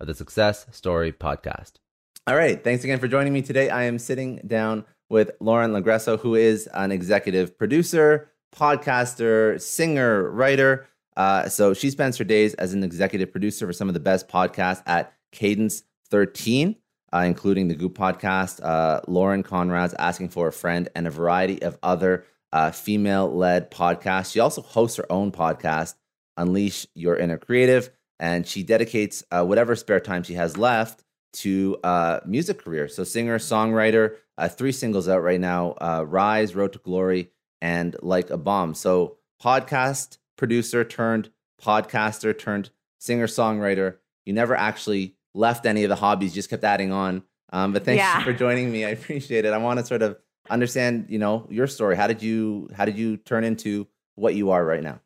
of the Success Story Podcast. All right. Thanks again for joining me today. I am sitting down with Lauren LoGrasso, who is an executive producer, podcaster, singer, writer. So she spends her days as an executive producer for some of the best podcasts at Cadence 13, including The Goop Podcast, Lauren Conrad's Asking for a Friend, and a variety of other female-led podcasts. She also hosts her own podcast, Unleash Your Inner Creative, and she dedicates whatever spare time she has left to music career. So singer, songwriter, 3 singles out right now, Rise, Road to Glory, and Like a Bomb. So podcast producer turned podcaster turned singer-songwriter. You never actually left any of the hobbies, just kept adding on. But thanks for joining me. I appreciate it. I want to sort of understand, you know, your story. How did you turn into what you are right now?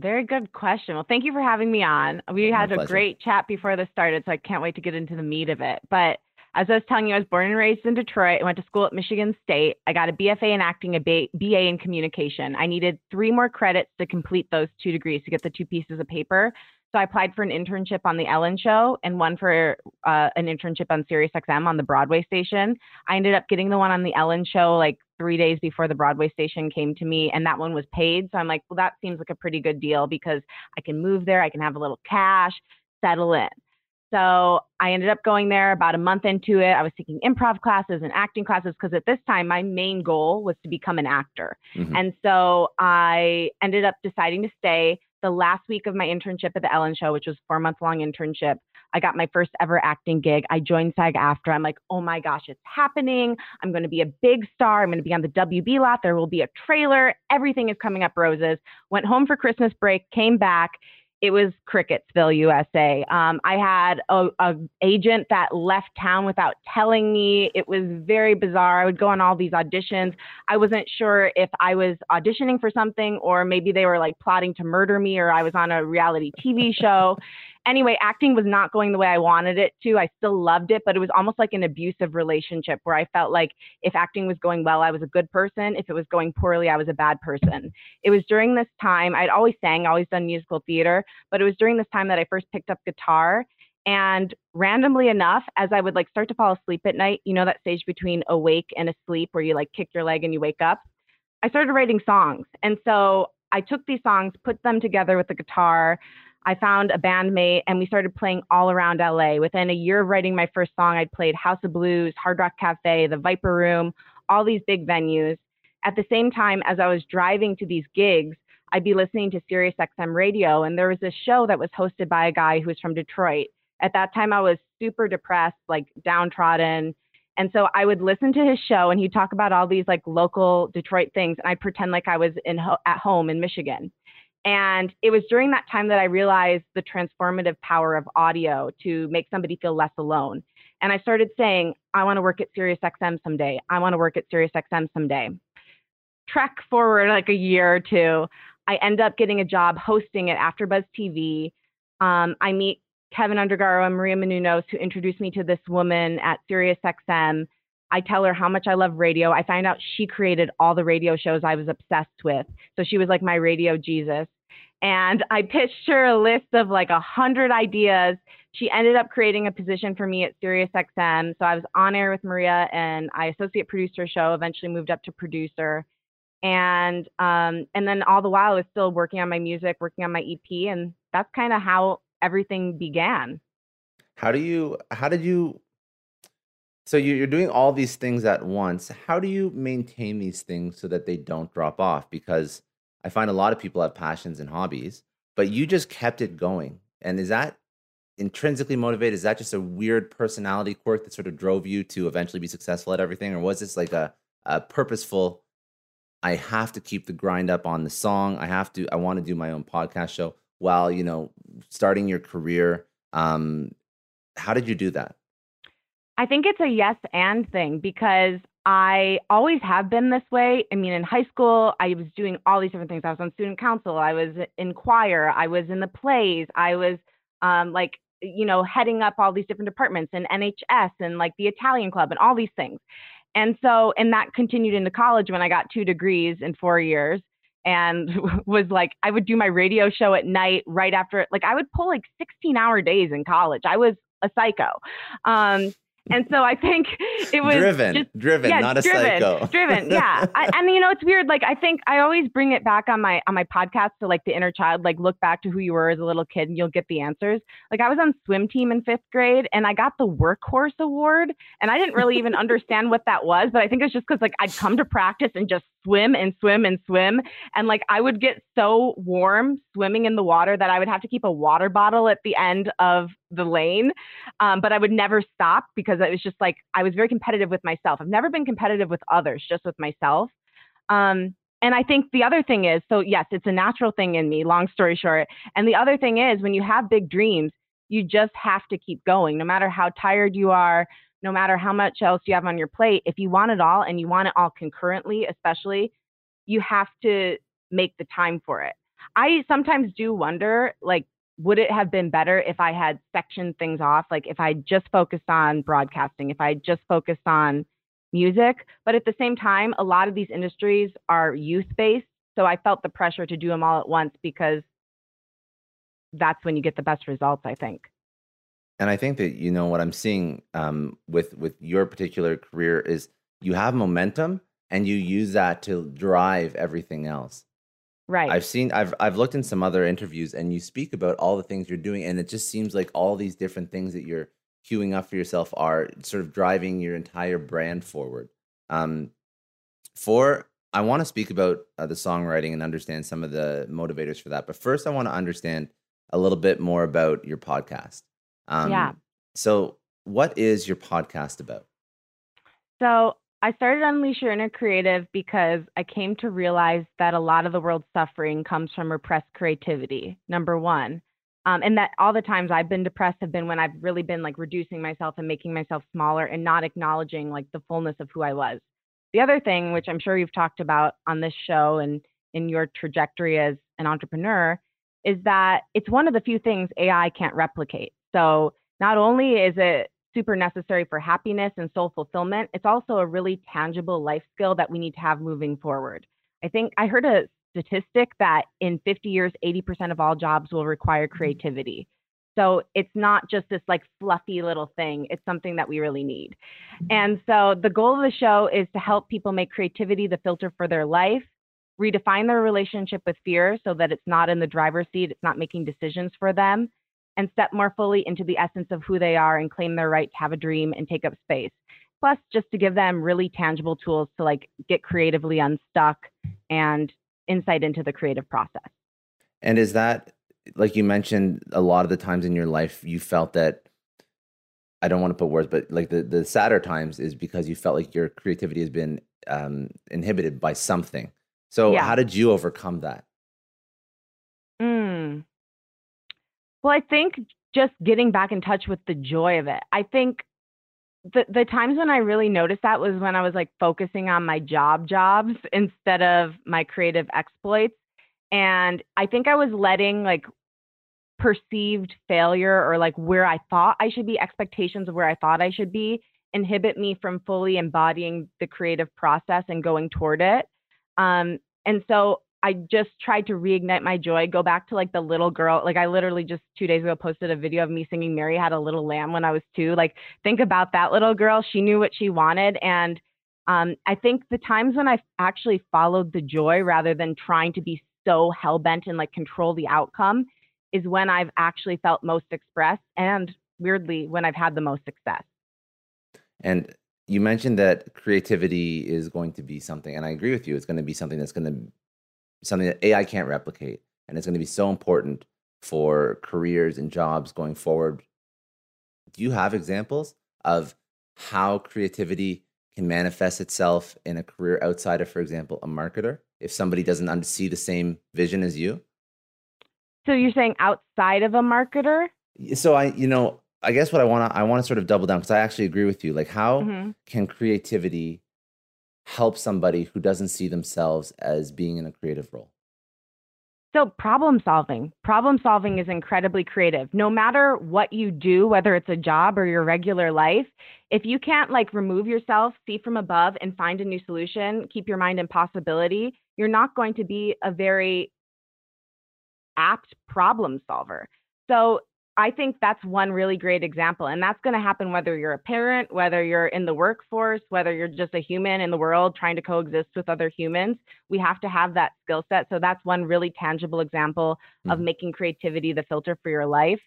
Very good question. Well, thank you for having me on. We had a great chat before this started, so I can't wait to get into the meat of it. But as I was telling you, I was born and raised in Detroit. I went to school at Michigan State. I got a BFA in acting, a BA in communication. I needed 3 more credits to complete those 2 degrees to get the 2 pieces of paper. So I applied for an internship on the Ellen Show and one for an internship on SiriusXM on the Broadway station. I ended up getting the one on the Ellen Show like 3 days before the Broadway station came to me, and that one was paid. So I'm like, well, that seems like a pretty good deal because I can move there. I can have a little cash, settle in. So I ended up going there. About a month into it, I was taking improv classes and acting classes because at this time, my main goal was to become an actor. Mm-hmm. And so I ended up deciding to stay. The last week of my internship at the Ellen Show, which was a 4-month-long internship, I got my first ever acting gig. I joined SAG-AFTRA. I'm like, oh my gosh, it's happening. I'm going to be a big star. I'm going to be on the WB lot. There will be a trailer. Everything is coming up roses. Went home for Christmas break, came back. It was Cricketsville, USA. I had an agent that left town without telling me. It was very bizarre. I would go on all these auditions. I wasn't sure if I was auditioning for something or maybe they were like plotting to murder me or I was on a reality TV show. Anyway, acting was not going the way I wanted it to. I still loved it, but it was almost like an abusive relationship where I felt like if acting was going well, I was a good person. If it was going poorly, I was a bad person. It was during this time, I'd always sang, always done musical theater, but it was during this time that I first picked up guitar. And randomly enough, as I would like start to fall asleep at night, you know, that stage between awake and asleep where you like kick your leg and you wake up, I started writing songs. And so I took these songs, put them together with the guitar. I found a bandmate and we started playing all around LA. Within a year of writing my first song, I'd played House of Blues, Hardrock Cafe, The Viper Room, all these big venues. At the same time, as I was driving to these gigs, I'd be listening to SiriusXM radio. And there was this show that was hosted by a guy who was from Detroit. At that time, I was super depressed, like downtrodden. And so I would listen to his show and he'd talk about all these like local Detroit things. And I'd pretend like I was at home in Michigan. And it was during that time that I realized the transformative power of audio to make somebody feel less alone. And I started saying, I want to work at SiriusXM someday. I want to work at SiriusXM someday. Trek forward like a year or two. I end up getting a job hosting at AfterBuzz TV. I meet Kevin Undergaro and Maria Menounos, who introduced me to this woman at SiriusXM. I tell her how much I love radio. I find out she created all the radio shows I was obsessed with. So she was like my radio Jesus. And I pitched her a list of like 100 ideas. She ended up creating a position for me at SiriusXM. So I was on air with Maria and I associate produced her show, eventually moved up to producer. And then all the while I was still working on my music, working on my EP. And that's kind of how everything began. So you're doing all these things at once. How do you maintain these things so that they don't drop off? Because I find a lot of people have passions and hobbies, but you just kept it going. And is that intrinsically motivated? Is that just a weird personality quirk that sort of drove you to eventually be successful at everything? Or was this like a purposeful, I have to keep the grind up on the song. I want to do my own podcast show while, you know, starting your career. How did you do that? I think it's a yes and thing because I always have been this way. I mean, in high school, I was doing all these different things. I was on student council. I was in choir. I was in the plays. I was heading up all these different departments in NHS and like the Italian club and all these things. And so, and that continued into college when I got 2 degrees in 4 years and was like, I would do my radio show at night right after, like I would pull like 16-hour days in college. I was a psycho. And so I think it was driven, not a psycho. Yeah. And it's weird. Like, I think I always bring it back on my podcast to like the inner child, like look back to who you were as a little kid and you'll get the answers. Like I was on swim team in 5th grade and I got the workhorse award and I didn't really even understand what that was, but I think it's just because like I'd come to practice and just swim. And like, I would get so warm swimming in the water that I would have to keep a water bottle at the end of the lane. But I would never stop because it was just like, I was very competitive with myself. I've never been competitive with others, just with myself. And I think the other thing is, so yes, it's a natural thing in me, long story short. And the other thing is when you have big dreams, you just have to keep going, no matter how tired you are, no matter how much else you have on your plate. If you want it all and you want it all concurrently, especially, you have to make the time for it. I sometimes do wonder, like, would it have been better if I had sectioned things off? Like if I just focused on broadcasting, if I just focused on music, but at the same time, a lot of these industries are youth-based. So I felt the pressure to do them all at once because that's when you get the best results, I think. And I think that, you know, what I'm seeing with your particular career is you have momentum and you use that to drive everything else. Right. I've looked in some other interviews and you speak about all the things you're doing. And it just seems like all these different things that you're queuing up for yourself are sort of driving your entire brand forward. I want to speak about the songwriting and understand some of the motivators for that. But first, I want to understand a little bit more about your podcast. So what is your podcast about? So I started Unleash Your Inner Creative because I came to realize that a lot of the world's suffering comes from repressed creativity, number one. And that all the times I've been depressed have been when I've really been like reducing myself and making myself smaller and not acknowledging like the fullness of who I was. The other thing, which I'm sure you've talked about on this show and in your trajectory as an entrepreneur, is that it's one of the few things AI can't replicate. So not only is it super necessary for happiness and soul fulfillment, it's also a really tangible life skill that we need to have moving forward. I think I heard a statistic that in 50 years, 80% of all jobs will require creativity. So it's not just this like fluffy little thing. It's something that we really need. And so the goal of the show is to help people make creativity the filter for their life, redefine their relationship with fear so that it's not in the driver's seat, it's not making decisions for them, and step more fully into the essence of who they are and claim their right to have a dream and take up space. Plus, just to give them really tangible tools to like get creatively unstuck and insight into the creative process. And is that, like you mentioned, a lot of the times in your life, you felt that I don't want to put words, but like the sadder times is because you felt like your creativity has been inhibited by something. So how did you overcome that? Well, I think just getting back in touch with the joy of it. I think the times when I really noticed that was when I was like focusing on my jobs instead of my creative exploits. And I think I was letting like perceived failure or like where I thought I should be, expectations of where I thought I should be, inhibit me from fully embodying the creative process and going toward it. And so I just tried to reignite my joy, go back to like the little girl. Like I literally just 2 days ago posted a video of me singing Mary Had a Little Lamb when I was 2. Like think about that little girl. She knew what she wanted. And I think the times when I actually followed the joy rather than trying to be so hell-bent and like control the outcome is when I've actually felt most expressed and weirdly when I've had the most success. And you mentioned that creativity is going to be something, and I agree with you, it's going to be something that's going to something that AI can't replicate. And it's going to be so important for careers and jobs going forward. Do you have examples of how creativity can manifest itself in a career outside of, for example, a marketer, if somebody doesn't see the same vision as you? So you're saying outside of a marketer? So I guess what I want to sort of double down, because I actually agree with you. Like how can creativity help somebody who doesn't see themselves as being in a creative role? So problem solving is incredibly creative. No matter what you do, whether it's a job or your regular life, if you can't like remove yourself, see from above and find a new solution, keep your mind in possibility, you're not going to be a very apt problem solver. So I think that's one really great example. And that's going to happen whether you're a parent, whether you're in the workforce, whether you're just a human in the world trying to coexist with other humans. We have to have that skill set. So that's one really tangible example of making creativity the filter for your life.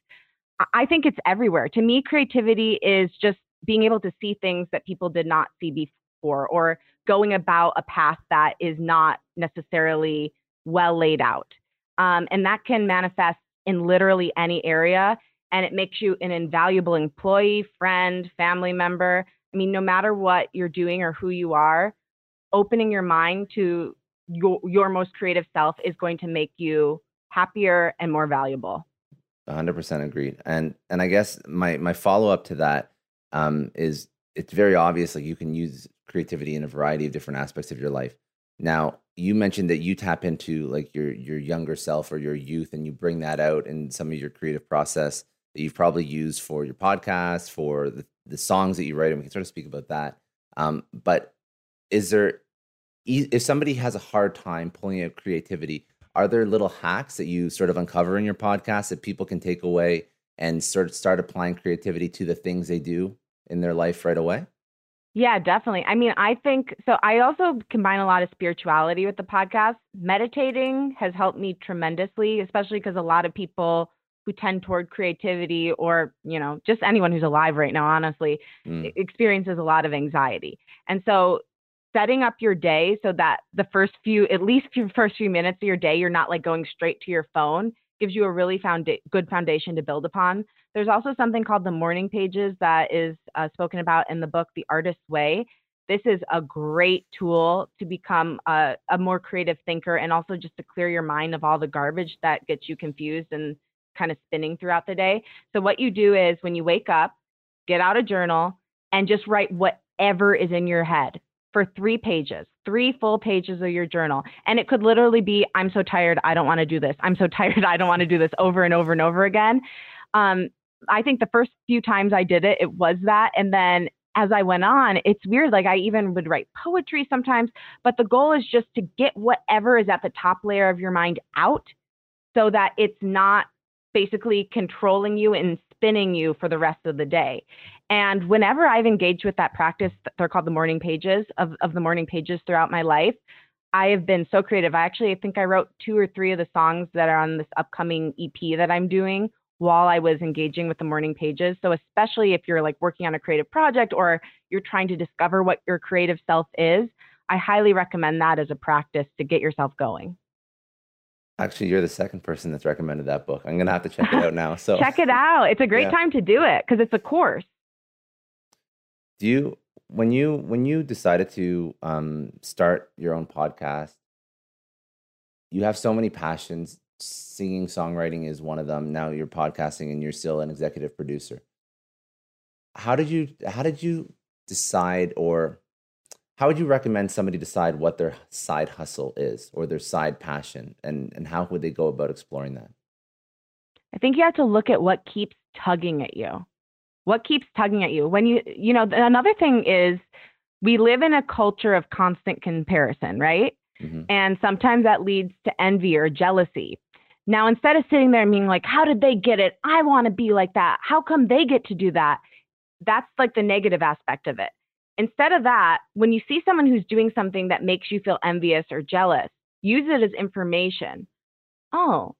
I think it's everywhere. To me, creativity is just being able to see things that people did not see before, or going about a path that is not necessarily well laid out. And that can manifest in literally any area, and it makes you an invaluable employee, friend, family member. I mean, no matter what you're doing or who you are, opening your mind to your most creative self is going to make you happier and more valuable. 100% agreed. And I guess my follow-up to that is it's very obvious, like you can use creativity in a variety of different aspects of your life. Now, you mentioned that you tap into like your younger self or your youth, and you bring that out in some of your creative process that you've probably used for your podcast, for the songs that you write, and we can sort of speak about that. But if somebody has a hard time pulling out creativity, are there little hacks that you sort of uncover in your podcast that people can take away and sort of start applying creativity to the things they do in their life right away? Yeah, definitely. I mean, I think so. I also combine a lot of spirituality with the podcast. Meditating has helped me tremendously, especially because a lot of people who tend toward creativity or, just anyone who's alive right now, honestly, experiences a lot of anxiety. And so setting up your day so that the first few minutes of your day, you're not like going straight to your phone, gives you a really good foundation to build upon. There's also something called the morning pages that is spoken about in the book, The Artist's Way. This is a great tool to become a more creative thinker, and also just to clear your mind of all the garbage that gets you confused and kind of spinning throughout the day. So what you do is when you wake up, get out a journal and just write whatever is in your head for 3 pages, 3 full pages of your journal. And it could literally be, I'm so tired, I don't want to do this. I'm so tired, I don't want to do this, over and over and over again. I think the first few times I did it, it was that. And then as I went on, it's weird. Like I even would write poetry sometimes, but the goal is just to get whatever is at the top layer of your mind out so that it's not basically controlling you and spinning you for the rest of the day. And whenever I've engaged with that practice, they're called the morning pages of the morning pages throughout my life, I have been so creative. I think I wrote 2 or 3 of the songs that are on this upcoming EP that I'm doing while I was engaging with the morning pages. So especially if you're like working on a creative project or you're trying to discover what your creative self is, I highly recommend that as a practice to get yourself going. Actually, you're the second person that's recommended that book. I'm going to have to check it out now. So check it out. It's a great time to do it because it's a course. Do you, when you decided to start your own podcast, you have so many passions. Singing, songwriting is one of them. Now you're podcasting and you're still an executive producer. How did you decide, or how would you recommend somebody decide what their side hustle is or their side passion, and how would they go about exploring that? I think you have to look at what keeps tugging at you. What keeps tugging at you? When you know, another thing is we live in a culture of constant comparison, right? Mm-hmm. And sometimes that leads to envy or jealousy. Now, instead of sitting there and being like, how did they get it? I want to be like that. How come they get to do that? That's like the negative aspect of it. Instead of that, when you see someone who's doing something that makes you feel envious or jealous, use it as information. Oh,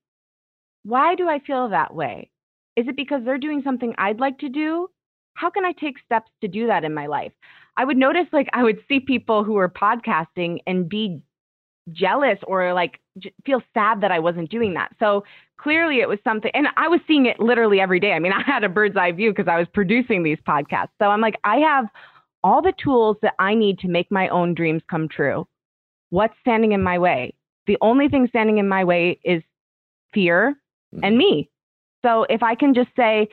why do I feel that way? Is it because they're doing something I'd like to do? How can I take steps to do that in my life? I would notice, like, I would see people who were podcasting and be jealous or like feel sad that I wasn't doing that. So clearly it was something, and I was seeing it literally every day. I mean, I had a bird's eye view because I was producing these podcasts. So I'm like, I have all the tools that I need to make my own dreams come true. What's standing in my way? The only thing standing in my way is fear and me. So if I can just say,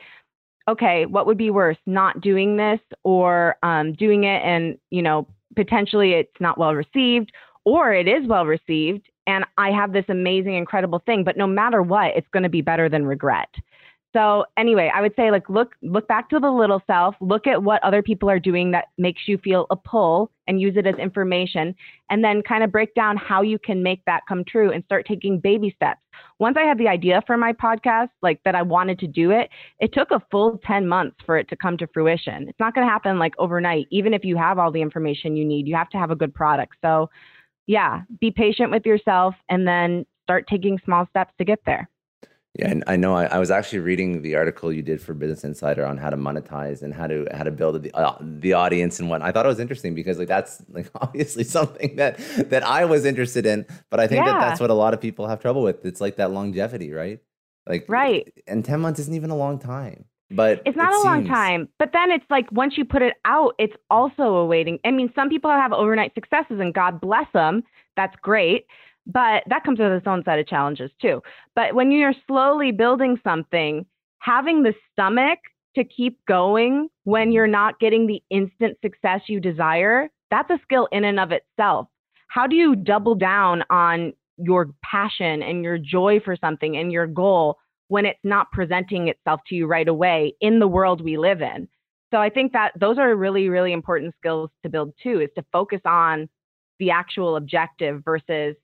okay, what would be worse, not doing this or doing it and, you know, potentially it's not well received, or it is well received and I have this amazing, incredible thing, but no matter what, it's going to be better than regret. So anyway, I would say, like, look back to the little self, look at what other people are doing that makes you feel a pull and use it as information, and then kind of break down how you can make that come true and start taking baby steps. Once I had the idea for my podcast, like that I wanted to do it, it took a full 10 months for it to come to fruition. It's not going to happen like overnight. Even if you have all the information you need, you have to have a good product. So yeah, be patient with yourself and then start taking small steps to get there. Yeah, and I know I was actually reading the article you did for Business Insider on how to monetize and how to build the audience and what. I thought it was interesting because, like, that's like obviously something that I was interested in, but I think that's what a lot of people have trouble with. It's like that longevity, right? Like, right. And 10 months isn't even a long time. But it's not a long time. But then it's like once you put it out, it's also a waiting. I mean, some people have overnight successes and God bless them. That's great. But that comes with its own set of challenges too. But when you're slowly building something, having the stomach to keep going when you're not getting the instant success you desire, that's a skill in and of itself. How do you double down on your passion and your joy for something and your goal when it's not presenting itself to you right away in the world we live in? So I think that those are really, really important skills to build too, is to focus on the actual objective versus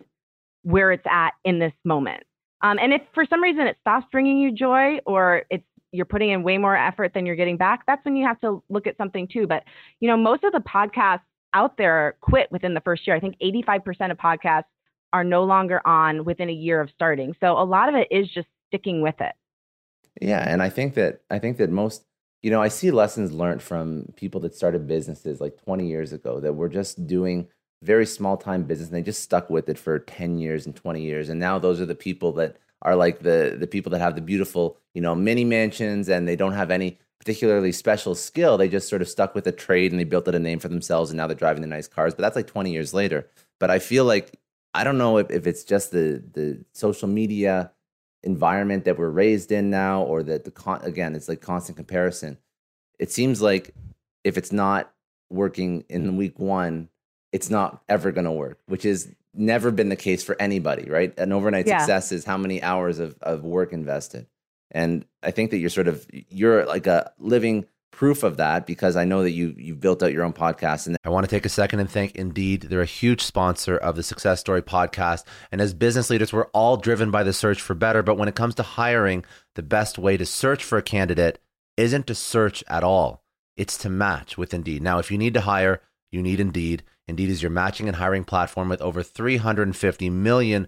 where it's at in this moment. And if for some reason it stops bringing you joy, or it's you're putting in way more effort than you're getting back, that's when you have to look at something too. But, you know, most of the podcasts out there quit within the first year. I think 85% of podcasts are no longer on within a year of starting. So a lot of it is just sticking with it. Yeah. And I think that most, you know, I see lessons learned from people that started businesses like 20 years ago that were just doing very small time business and they just stuck with it for 10 years and 20 years. And now those are the people that are like the people that have the beautiful, you know, mini mansions, and they don't have any particularly special skill. They just sort of stuck with a trade and they built it a name for themselves, and now they're driving the nice cars. But that's like 20 years later. But I feel like, I don't know if it's just the social media environment that we're raised in now, or that again, it's like constant comparison. It seems like if it's not working in week one, it's not ever going to work, which has never been the case for anybody, right? An overnight success is how many hours of work invested. And I think that you're like a living proof of that, because I know that you've built out your own podcast. And I want to take a second and thank Indeed. They're a huge sponsor of the Success Story podcast. And as business leaders, we're all driven by the search for better. But when it comes to hiring, the best way to search for a candidate isn't to search at all. It's to match with Indeed. Now, if you need to hire, you need Indeed. Indeed is your matching and hiring platform with over 350 million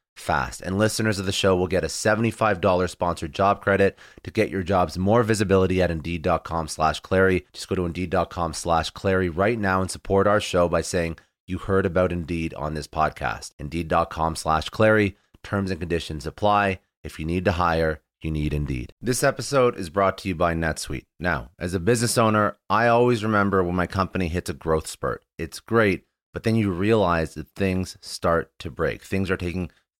fast. And listeners of the show will get a $75 sponsored job credit to get your jobs more visibility at Indeed.com/Clary. Just go to Indeed.com/Clary right now and support our show by saying you heard about Indeed on this podcast. Indeed.com/Clary. Terms and conditions apply. If you need to hire, you need Indeed. This episode is brought to you by NetSuite. Now, as a business owner, I always remember when my company hits a growth spurt. It's great, but then you realize that things start to break. Things are taking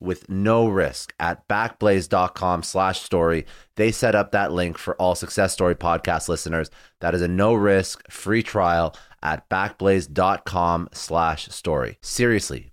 with no risk at backblaze.com/story. They set up that link for all Success Story podcast listeners. That is a no-risk, free trial at backblaze.com/story. Seriously,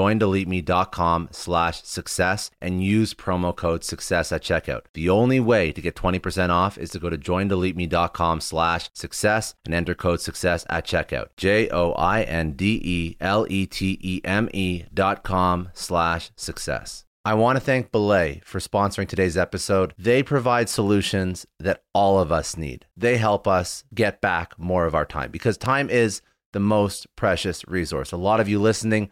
joindeleteme.com/success and use promo code success at checkout. The only way to get 20% off is to go to joindeleteme.com/success and enter code success at checkout. joindeleteme.com/success. I want to thank Belay for sponsoring today's episode. They provide solutions that all of us need. They help us get back more of our time because time is the most precious resource. A lot of you listening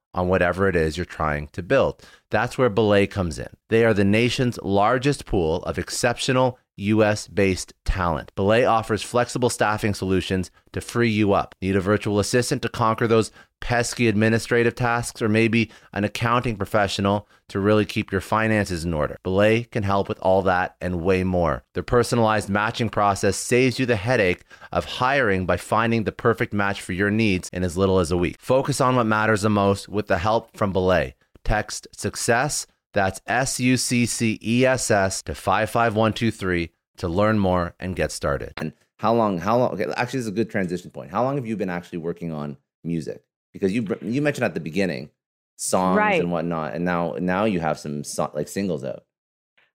on whatever it is you're trying to build. That's where Belay comes in. They are the nation's largest pool of exceptional US-based talent. Belay offers flexible staffing solutions to free you up. Need a virtual assistant to conquer those pesky administrative tasks, or maybe an accounting professional to really keep your finances in order? Belay can help with all that and way more. Their personalized matching process saves you the headache of hiring by finding the perfect match for your needs in as little as a week. Focus on what matters the most with the help from Belay. Text SUCCESS, that's SUCCESS, to 55123 to learn more and get started. And how long, okay, actually this is a good transition point. How long have you been actually working on music? Because you mentioned at the beginning songs, right, and whatnot, and now you have some singles out.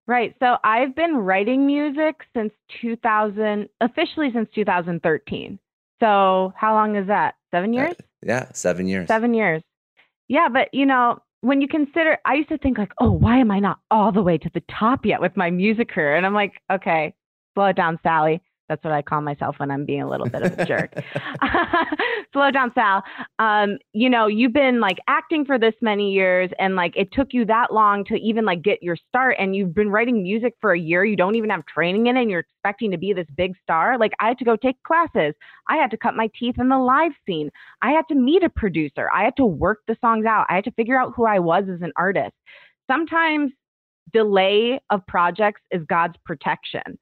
Right. So I've been writing music officially since 2013. So how long is that? 7 years? Yeah, 7 years. 7 years. Yeah, but when you consider, I used to think like, oh, why am I not all the way to the top yet with my music career? And I'm like, okay, slow it down, Sally. That's what I call myself when I'm being a little bit of a jerk. Slow down, Sal. You've been like acting for this many years, and like it took you that long to even like get your start, and you've been writing music for a year. You don't even have training in it, and you're expecting to be this big star. Like, I had to go take classes. I had to cut my teeth in the live scene. I had to meet a producer. I had to work the songs out. I had to figure out who I was as an artist. Sometimes delay of projects is God's protection.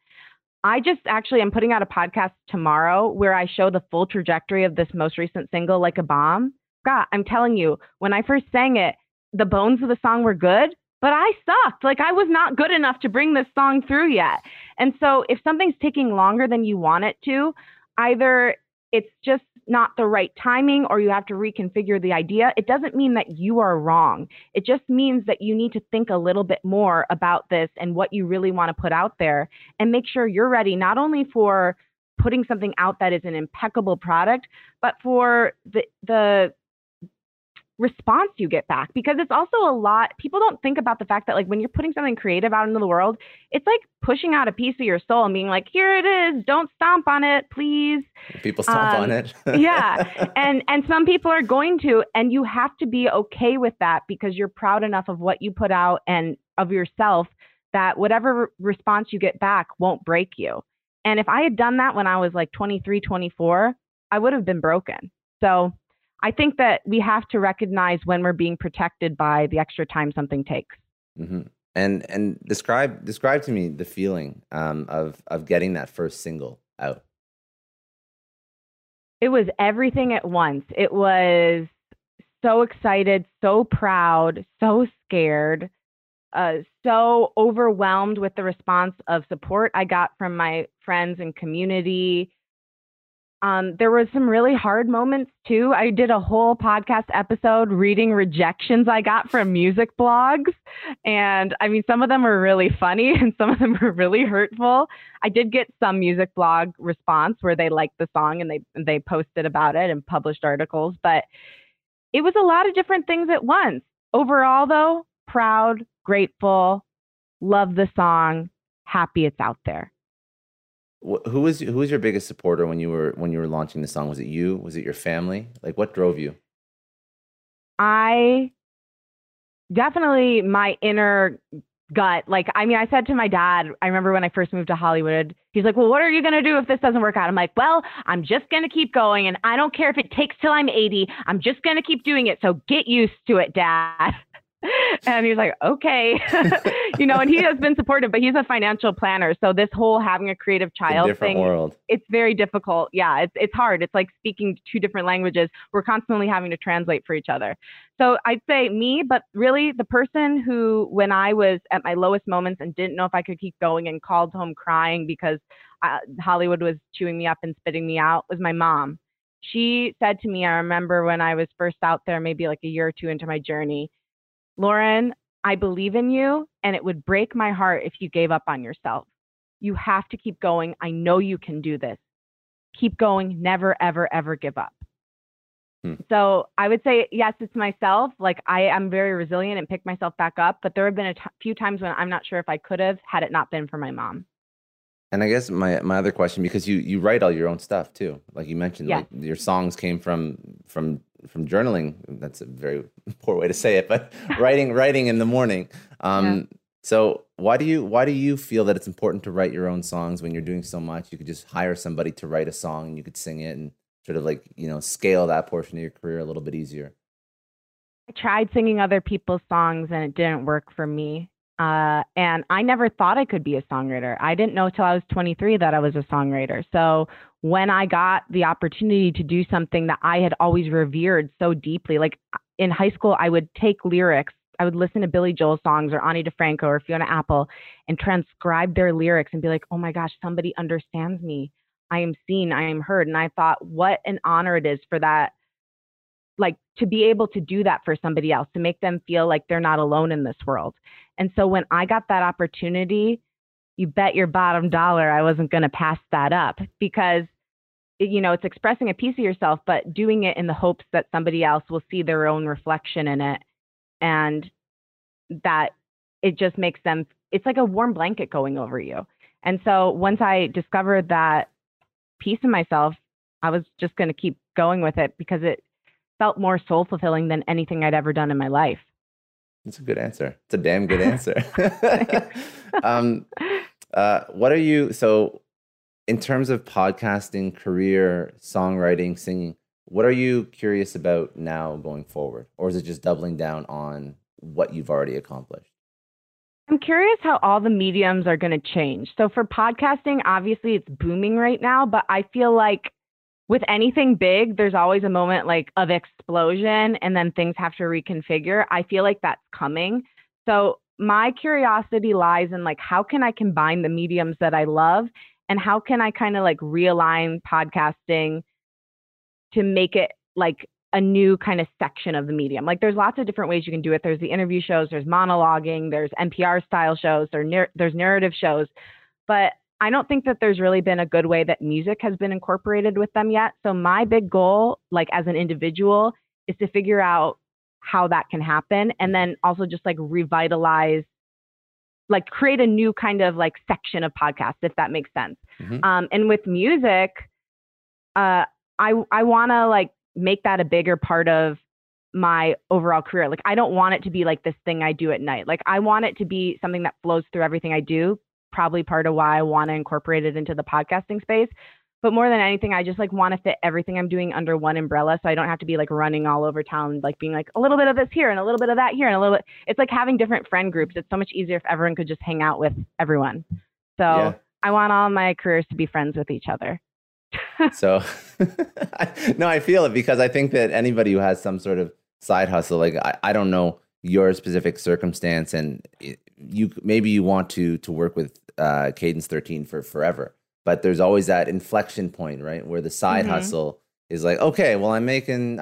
I just actually am putting out a podcast tomorrow where I show the full trajectory of this most recent single, Like a Bomb. God, I'm telling you, when I first sang it, the bones of the song were good, but I sucked. Like, I was not good enough to bring this song through yet. And so if something's taking longer than you want it to, either it's just not the right timing or you have to reconfigure the idea. It doesn't mean that you are wrong. It just means that you need to think a little bit more about this and what you really want to put out there, and make sure you're ready not only for putting something out that is an impeccable product, but for the response you get back. Because it's also a lot, people don't think about the fact that like when you're putting something creative out into the world, it's like pushing out a piece of your soul and being like, here it is, don't stomp on it, please. People stomp on it. Yeah. And some people are going to, and you have to be okay with that because you're proud enough of what you put out and of yourself that whatever response you get back won't break you. And if I had done that when I was like 23, 24, I would have been broken. So I think that we have to recognize when we're being protected by the extra time something takes. Mm-hmm. And describe to me the feeling of getting that first single out. It was everything at once. It was so excited, so proud, so scared, so overwhelmed with the response of support I got from my friends and community. There was some really hard moments too. I did a whole podcast episode reading rejections I got from music blogs. And I mean, some of them were really funny and some of them were really hurtful. I did get some music blog response where they liked the song and they posted about it and published articles, but it was a lot of different things at once. Overall though, proud, grateful, love the song, happy it's out there. Who was your biggest supporter when you were launching the song? Was it you? Was it your family? Like, what drove you? I definitely my inner gut. Like, I mean, I said to my dad, I remember when I first moved to Hollywood, he's like, well, what are you going to do if this doesn't work out? I'm like, well, I'm just going to keep going. And I don't care if it takes till I'm 80. I'm just going to keep doing it. So get used to it, Dad. And he was like, okay, and he has been supportive, but he's a financial planner. So this whole having a creative child thing, world. It's very difficult. Yeah, it's hard. It's like speaking two different languages. We're constantly having to translate for each other. So I'd say me, but really the person who, when I was at my lowest moments and didn't know if I could keep going and called home crying because Hollywood was chewing me up and spitting me out, was my mom. She said to me, I remember when I was first out there, maybe like a year or two into my journey, Lauren, I believe in you, and it would break my heart if you gave up on yourself. You have to keep going. I know you can do this. Keep going. Never, ever, ever give up. So I would say, yes, it's myself. Like, I am very resilient and pick myself back up. But there have been a few times when I'm not sure if I could have, had it not been for my mom. And I guess my other question, because you write all your own stuff too. Like you mentioned, yes. Like your songs came from journaling. That's a very poor way to say it, but writing in the morning. Yeah. So why do you feel that it's important to write your own songs when you're doing so much? You could just hire somebody to write a song and you could sing it and sort of like, you know, scale that portion of your career a little bit easier. I tried singing other people's songs and it didn't work for me. And I never thought I could be a songwriter. I didn't know till I was 23 that I was a songwriter. So when I got the opportunity to do something that I had always revered so deeply, like in high school, I would take lyrics, I would listen to Billy Joel songs or Ani DiFranco or Fiona Apple and transcribe their lyrics and be like, oh my gosh, somebody understands me. I am seen, I am heard. And I thought, what an honor it is for that, like to be able to do that for somebody else, to make them feel like they're not alone in this world. And so when I got that opportunity, you bet your bottom dollar I wasn't going to pass that up, because, you know, it's expressing a piece of yourself, but doing it in the hopes that somebody else will see their own reflection in it. And that it just makes them, it's like a warm blanket going over you. And so once I discovered that piece of myself, I was just going to keep going with it because it felt more soul fulfilling than anything I'd ever done in my life. That's a good answer. It's a damn good answer. What are you, so in terms of podcasting, career, songwriting, singing, what are you curious about now going forward? Or is it just doubling down on what you've already accomplished? I'm curious how all the mediums are going to change. So for podcasting, obviously it's booming right now, but I feel like with anything big, there's always a moment like of explosion and then things have to reconfigure. I feel like that's coming. So my curiosity lies in like, how can I combine the mediums that I love and how can I kind of like realign podcasting to make it like a new kind of section of the medium? Like there's lots of different ways you can do it. There's the interview shows, there's monologuing, there's NPR style shows, there's narrative shows, but I don't think that there's really been a good way that music has been incorporated with them yet. So my big goal, like as an individual, is to figure out how that can happen. And then also just like revitalize, like create a new kind of like section of podcasts, if that makes sense. Mm-hmm. And with music, I want to like make that a bigger part of my overall career. Like, I don't want it to be like this thing I do at night. Like I want it to be something that flows through everything I do. Probably part of why I want to incorporate it into the podcasting space. But more than anything, I just like want to fit everything I'm doing under one umbrella. So I don't have to be like running all over town, like being like a little bit of this here and a little bit of that here and a little bit. It's like having different friend groups. It's so much easier if everyone could just hang out with everyone. So yeah. I want all my careers to be friends with each other. So no, I feel it because I think that anybody who has some sort of side hustle, like I don't know your specific circumstance and maybe you want to work with Cadence 13 for forever, but there's always that inflection point, right? Where the side mm-hmm. hustle is like, okay, well, I'm making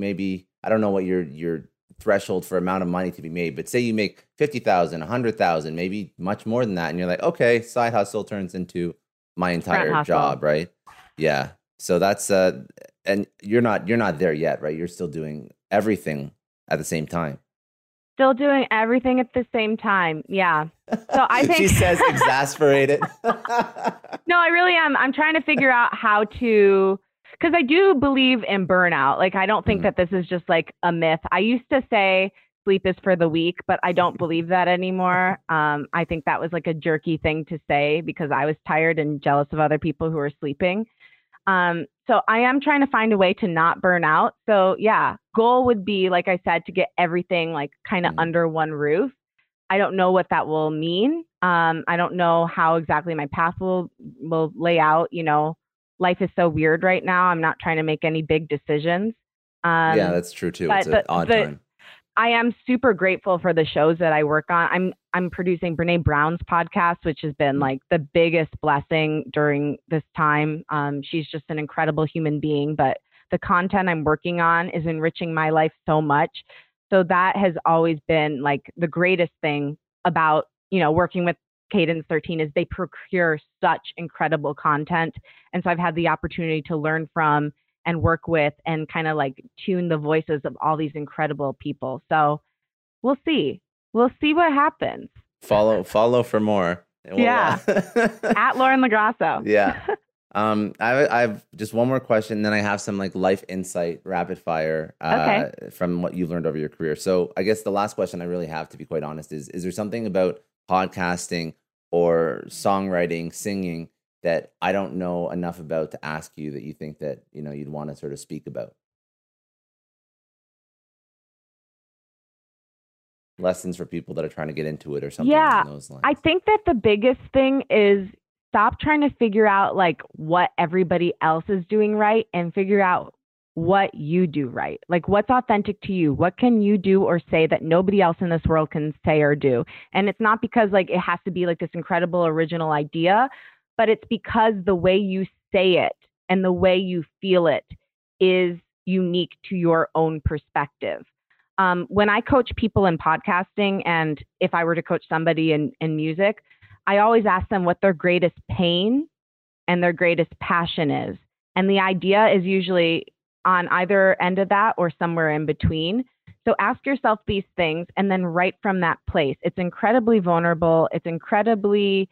maybe, I don't know what your threshold for amount of money to be made, but say you make 50,000, 100,000, maybe much more than that. And you're like, okay, side hustle turns into my entire job, right? Yeah. So that's, and you're not there yet, right? You're still doing everything at the same time. Still doing everything at the same time. Yeah. So I think she says exasperated. No, I really am. I'm trying to figure out how to, because I do believe in burnout. Like, I don't think mm-hmm. that this is just like a myth. I used to say sleep is for the weak, but I don't believe that anymore. I think that was like a jerky thing to say because I was tired and jealous of other people who were sleeping. So I am trying to find a way to not burn out. So yeah, goal would be, like I said, to get everything like kind of under one roof. I don't know what that will mean. I don't know how exactly my path will lay out. You know, life is so weird right now. I'm not trying to make any big decisions. Yeah, that's true too. It's an odd time. I am super grateful for the shows that I work on. I'm producing Brene Brown's podcast, which has been like the biggest blessing during this time. She's just an incredible human being, but the content I'm working on is enriching my life so much. So that has always been like the greatest thing about, you know, working with Cadence 13 is they procure such incredible content. And so I've had the opportunity to learn from and work with and kind of like tune the voices of all these incredible people. So we'll see. We'll see what happens. Follow for more. Yeah. At Lauren LoGrasso. Yeah. I've just one more question, and then I have some like life insight rapid fire from what you've learned over your career. So I guess the last question I really have, to be quite honest, is there something about podcasting or songwriting, singing that I don't know enough about to ask you that you think that, you know, you'd want to sort of speak about? Lessons for people that are trying to get into it or something along those lines. I think that the biggest thing is stop trying to figure out like what everybody else is doing right and figure out what you do right. Like what's authentic to you? What can you do or say that nobody else in this world can say or do? And it's not because like it has to be like this incredible original idea, but it's because the way you say it and the way you feel it is unique to your own perspective. When I coach people in podcasting, and if I were to coach somebody in music, I always ask them what their greatest pain and their greatest passion is. And the idea is usually on either end of that or somewhere in between. So ask yourself these things and then write from that place. It's incredibly vulnerable. It's incredibly,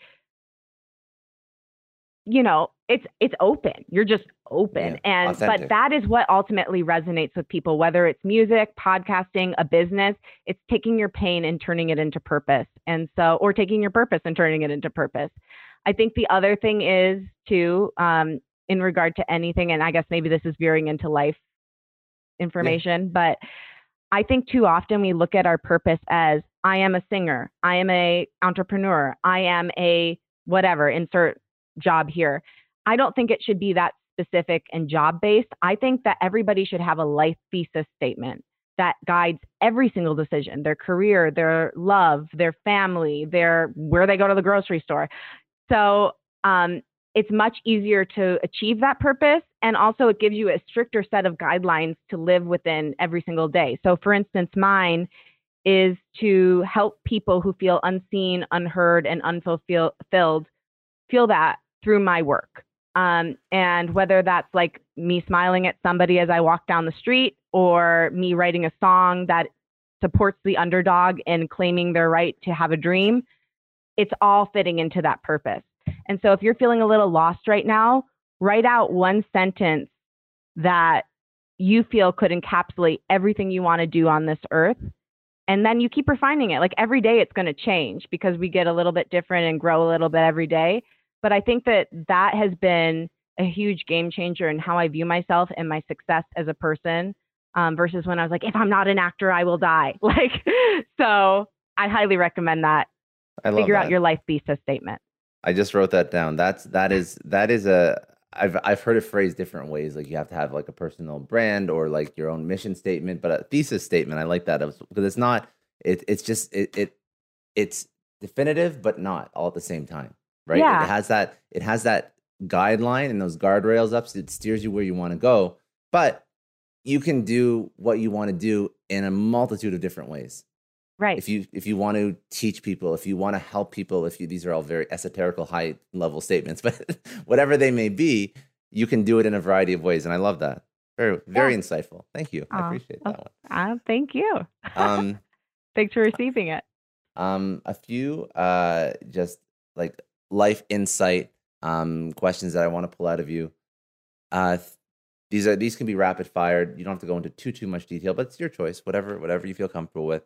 you know, it's open. You're just open. Yeah, and but that is what ultimately resonates with people, whether it's music, podcasting, a business. It's taking your pain and turning it into purpose. And so, or taking your purpose and turning it into purpose. I think the other thing is too, in regard to anything, and I guess maybe this is veering into life information, but I think too often we look at our purpose as I am a singer, I am a entrepreneur, I am a whatever, insert job here. I don't think it should be that specific and job-based. I think that everybody should have a life thesis statement that guides every single decision, their career, their love, their family, their where they go to the grocery store. So it's much easier to achieve that purpose. And also it gives you a stricter set of guidelines to live within every single day. So for instance, mine is to help people who feel unseen, unheard, and unfulfilled feel that through my work. And whether that's like me smiling at somebody as I walk down the street or me writing a song that supports the underdog and claiming their right to have a dream, it's all fitting into that purpose. And so if you're feeling a little lost right now, write out one sentence that you feel could encapsulate everything you want to do on this earth. And then you keep refining it. Like every day it's going to change because we get a little bit different and grow a little bit every day. But I think that that has been a huge game changer in how I view myself and my success as a person versus when I was like, if I'm not an actor, I will die. Like, so I highly recommend that. I love Figure out your life thesis statement. I just wrote that down. I've heard it phrased different ways. Like you have to have like a personal brand or like your own mission statement, but a thesis statement. I like that because it's not, it's definitive, but not all at the same time. Right. Yeah. It has that guideline and those guardrails up. So it steers you where you want to go, but you can do what you want to do in a multitude of different ways. Right. If you want to teach people, if you want to help people, these are all very esoteric, high level statements, but whatever they may be, you can do it in a variety of ways. And I love that. Very, very insightful. Thank you. I appreciate that one. Thank you. Thanks for receiving it. A few just like life insight questions that I want to pull out of you. These can be rapid fired. You don't have to go into too much detail, but it's your choice. Whatever you feel comfortable with.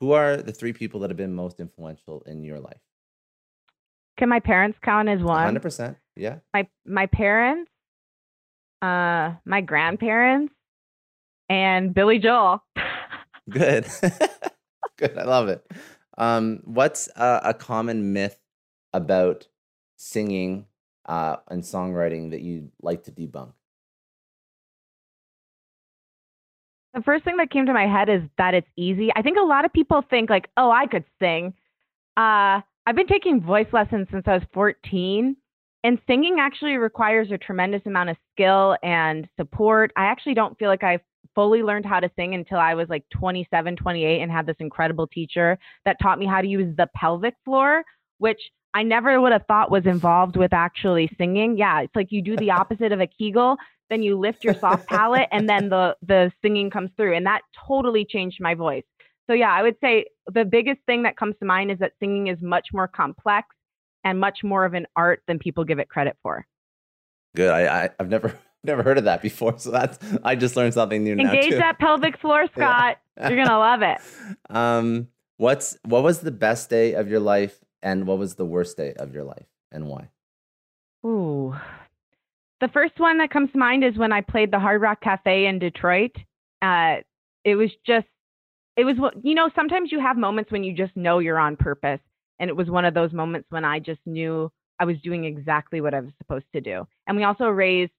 Who are the three people that have been most influential in your life? Can my parents count as one? 100%. Yeah. My parents, my grandparents, and Billy Joel. Good. Good. I love it. What's a common myth about singing and songwriting that you'd like to debunk? The first thing that came to my head is that it's easy. I think a lot of people think like, oh, I could sing. I've been taking voice lessons since I was 14, and singing actually requires a tremendous amount of skill and support. I actually don't feel like I fully learned how to sing until I was like 27, 28 and had this incredible teacher that taught me how to use the pelvic floor, which I never would have thought was involved with actually singing. Yeah, it's like you do the opposite of a Kegel. then you lift your soft palate, and then the singing comes through. And that totally changed my voice. So yeah, I would say the biggest thing that comes to mind is that singing is much more complex and much more of an art than people give it credit for. Good. I've never heard of that before. So I just learned something new. Engage that pelvic floor, Scott. Yeah. You're going to love it. What was the best day of your life and what was the worst day of your life and why? Ooh. The first one that comes to mind is when I played the Hardrock Cafe in Detroit. It was, you know, sometimes you have moments when you just know you're on purpose. And it was one of those moments when I just knew I was doing exactly what I was supposed to do. And we also raised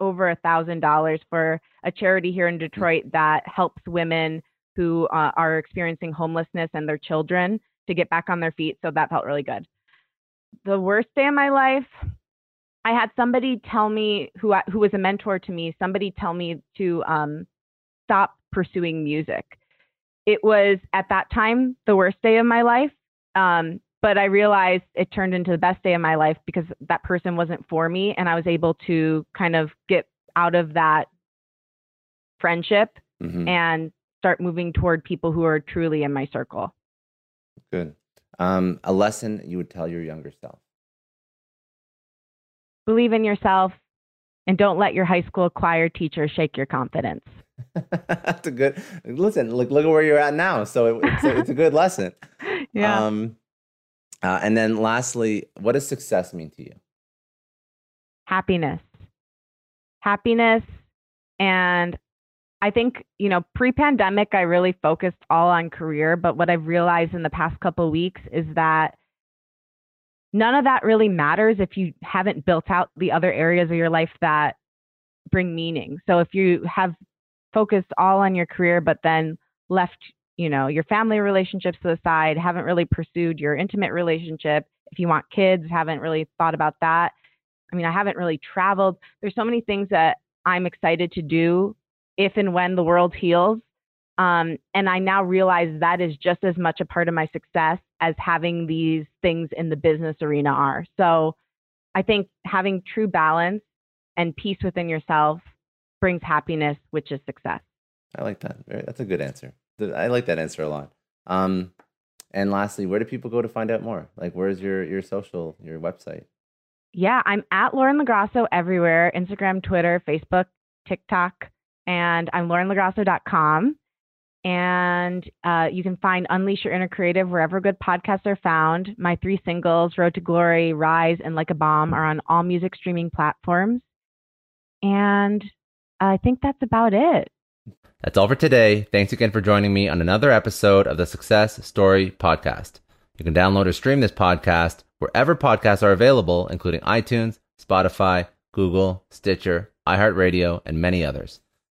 over $1,000 for a charity here in Detroit that helps women who are experiencing homelessness and their children to get back on their feet. So that felt really good. The worst day of my life, I had somebody tell me who was a mentor to me, somebody tell me to stop pursuing music. It was at that time the worst day of my life. But I realized it turned into the best day of my life because that person wasn't for me. And I was able to kind of get out of that friendship and start moving toward people who are truly in my circle. Good. A lesson you would tell your younger self. Believe in yourself and don't let your high school choir teacher shake your confidence. That's a good, listen, look at where you're at now. So it's a good lesson. Yeah. And then lastly, what does success mean to you? Happiness. And I think, you know, pre-pandemic, I really focused all on career. But what I've realized in the past couple of weeks is that none of that really matters if you haven't built out the other areas of your life that bring meaning. So if you have focused all on your career, but then left, you know, your family relationships to the side, haven't really pursued your intimate relationship, if you want kids, haven't really thought about that. I mean, I haven't really traveled. There's so many things that I'm excited to do if and when the world heals. And I now realize that is just as much a part of my success as having these things in the business arena are. So I think having true balance and peace within yourself brings happiness, which is success. I like that. That's a good answer. I like that answer a lot. And lastly, where do people go to find out more? Like, where's your website? Yeah, I'm at Lauren LoGrasso everywhere, Instagram, Twitter, Facebook, TikTok, and I'm laurenlograsso.com. And you can find Unleash Your Inner Creative wherever good podcasts are found. My 3 singles, Road to Glory, Rise, and Like a Bomb, are on all music streaming platforms. And I think that's about it. That's all for today. Thanks again for joining me on another episode of the Success Story Podcast. You can download or stream this podcast wherever podcasts are available, including iTunes, Spotify, Google, Stitcher, iHeartRadio, and many others.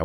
I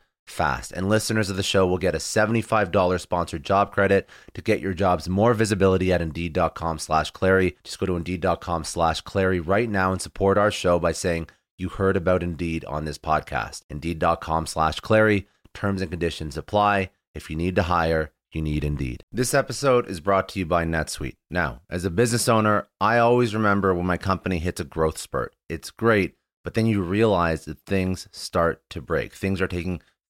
fast. And listeners of the show will get a $75 sponsored job credit to get your jobs more visibility at Indeed.com/Clary. Just go to Indeed.com/Clary right now and support our show by saying you heard about Indeed on this podcast. Indeed.com/Clary. Terms and conditions apply. If you need to hire, you need Indeed. This episode is brought to you by NetSuite. Now, as a business owner, I always remember when my company hits a growth spurt. It's great, but then you realize that things start to break. Things are taking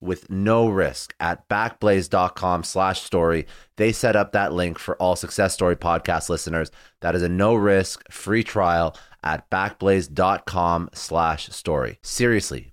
with no risk at backblaze.com/story. They set up that link for all Success Story podcast listeners. That is a no-risk, free trial at backblaze.com/story. Seriously,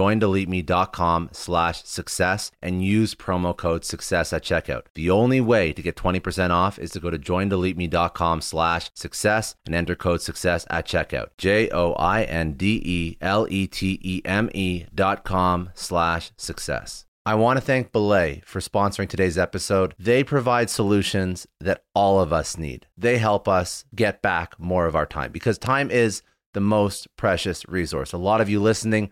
joindeleteme.com/success and use promo code success at checkout. The only way to get 20% off is to go to joindeleteme.com/success and enter code success at checkout. joindeleteme.com/success. I want to thank Belay for sponsoring today's episode. They provide solutions that all of us need. They help us get back more of our time because time is the most precious resource. A lot of you listening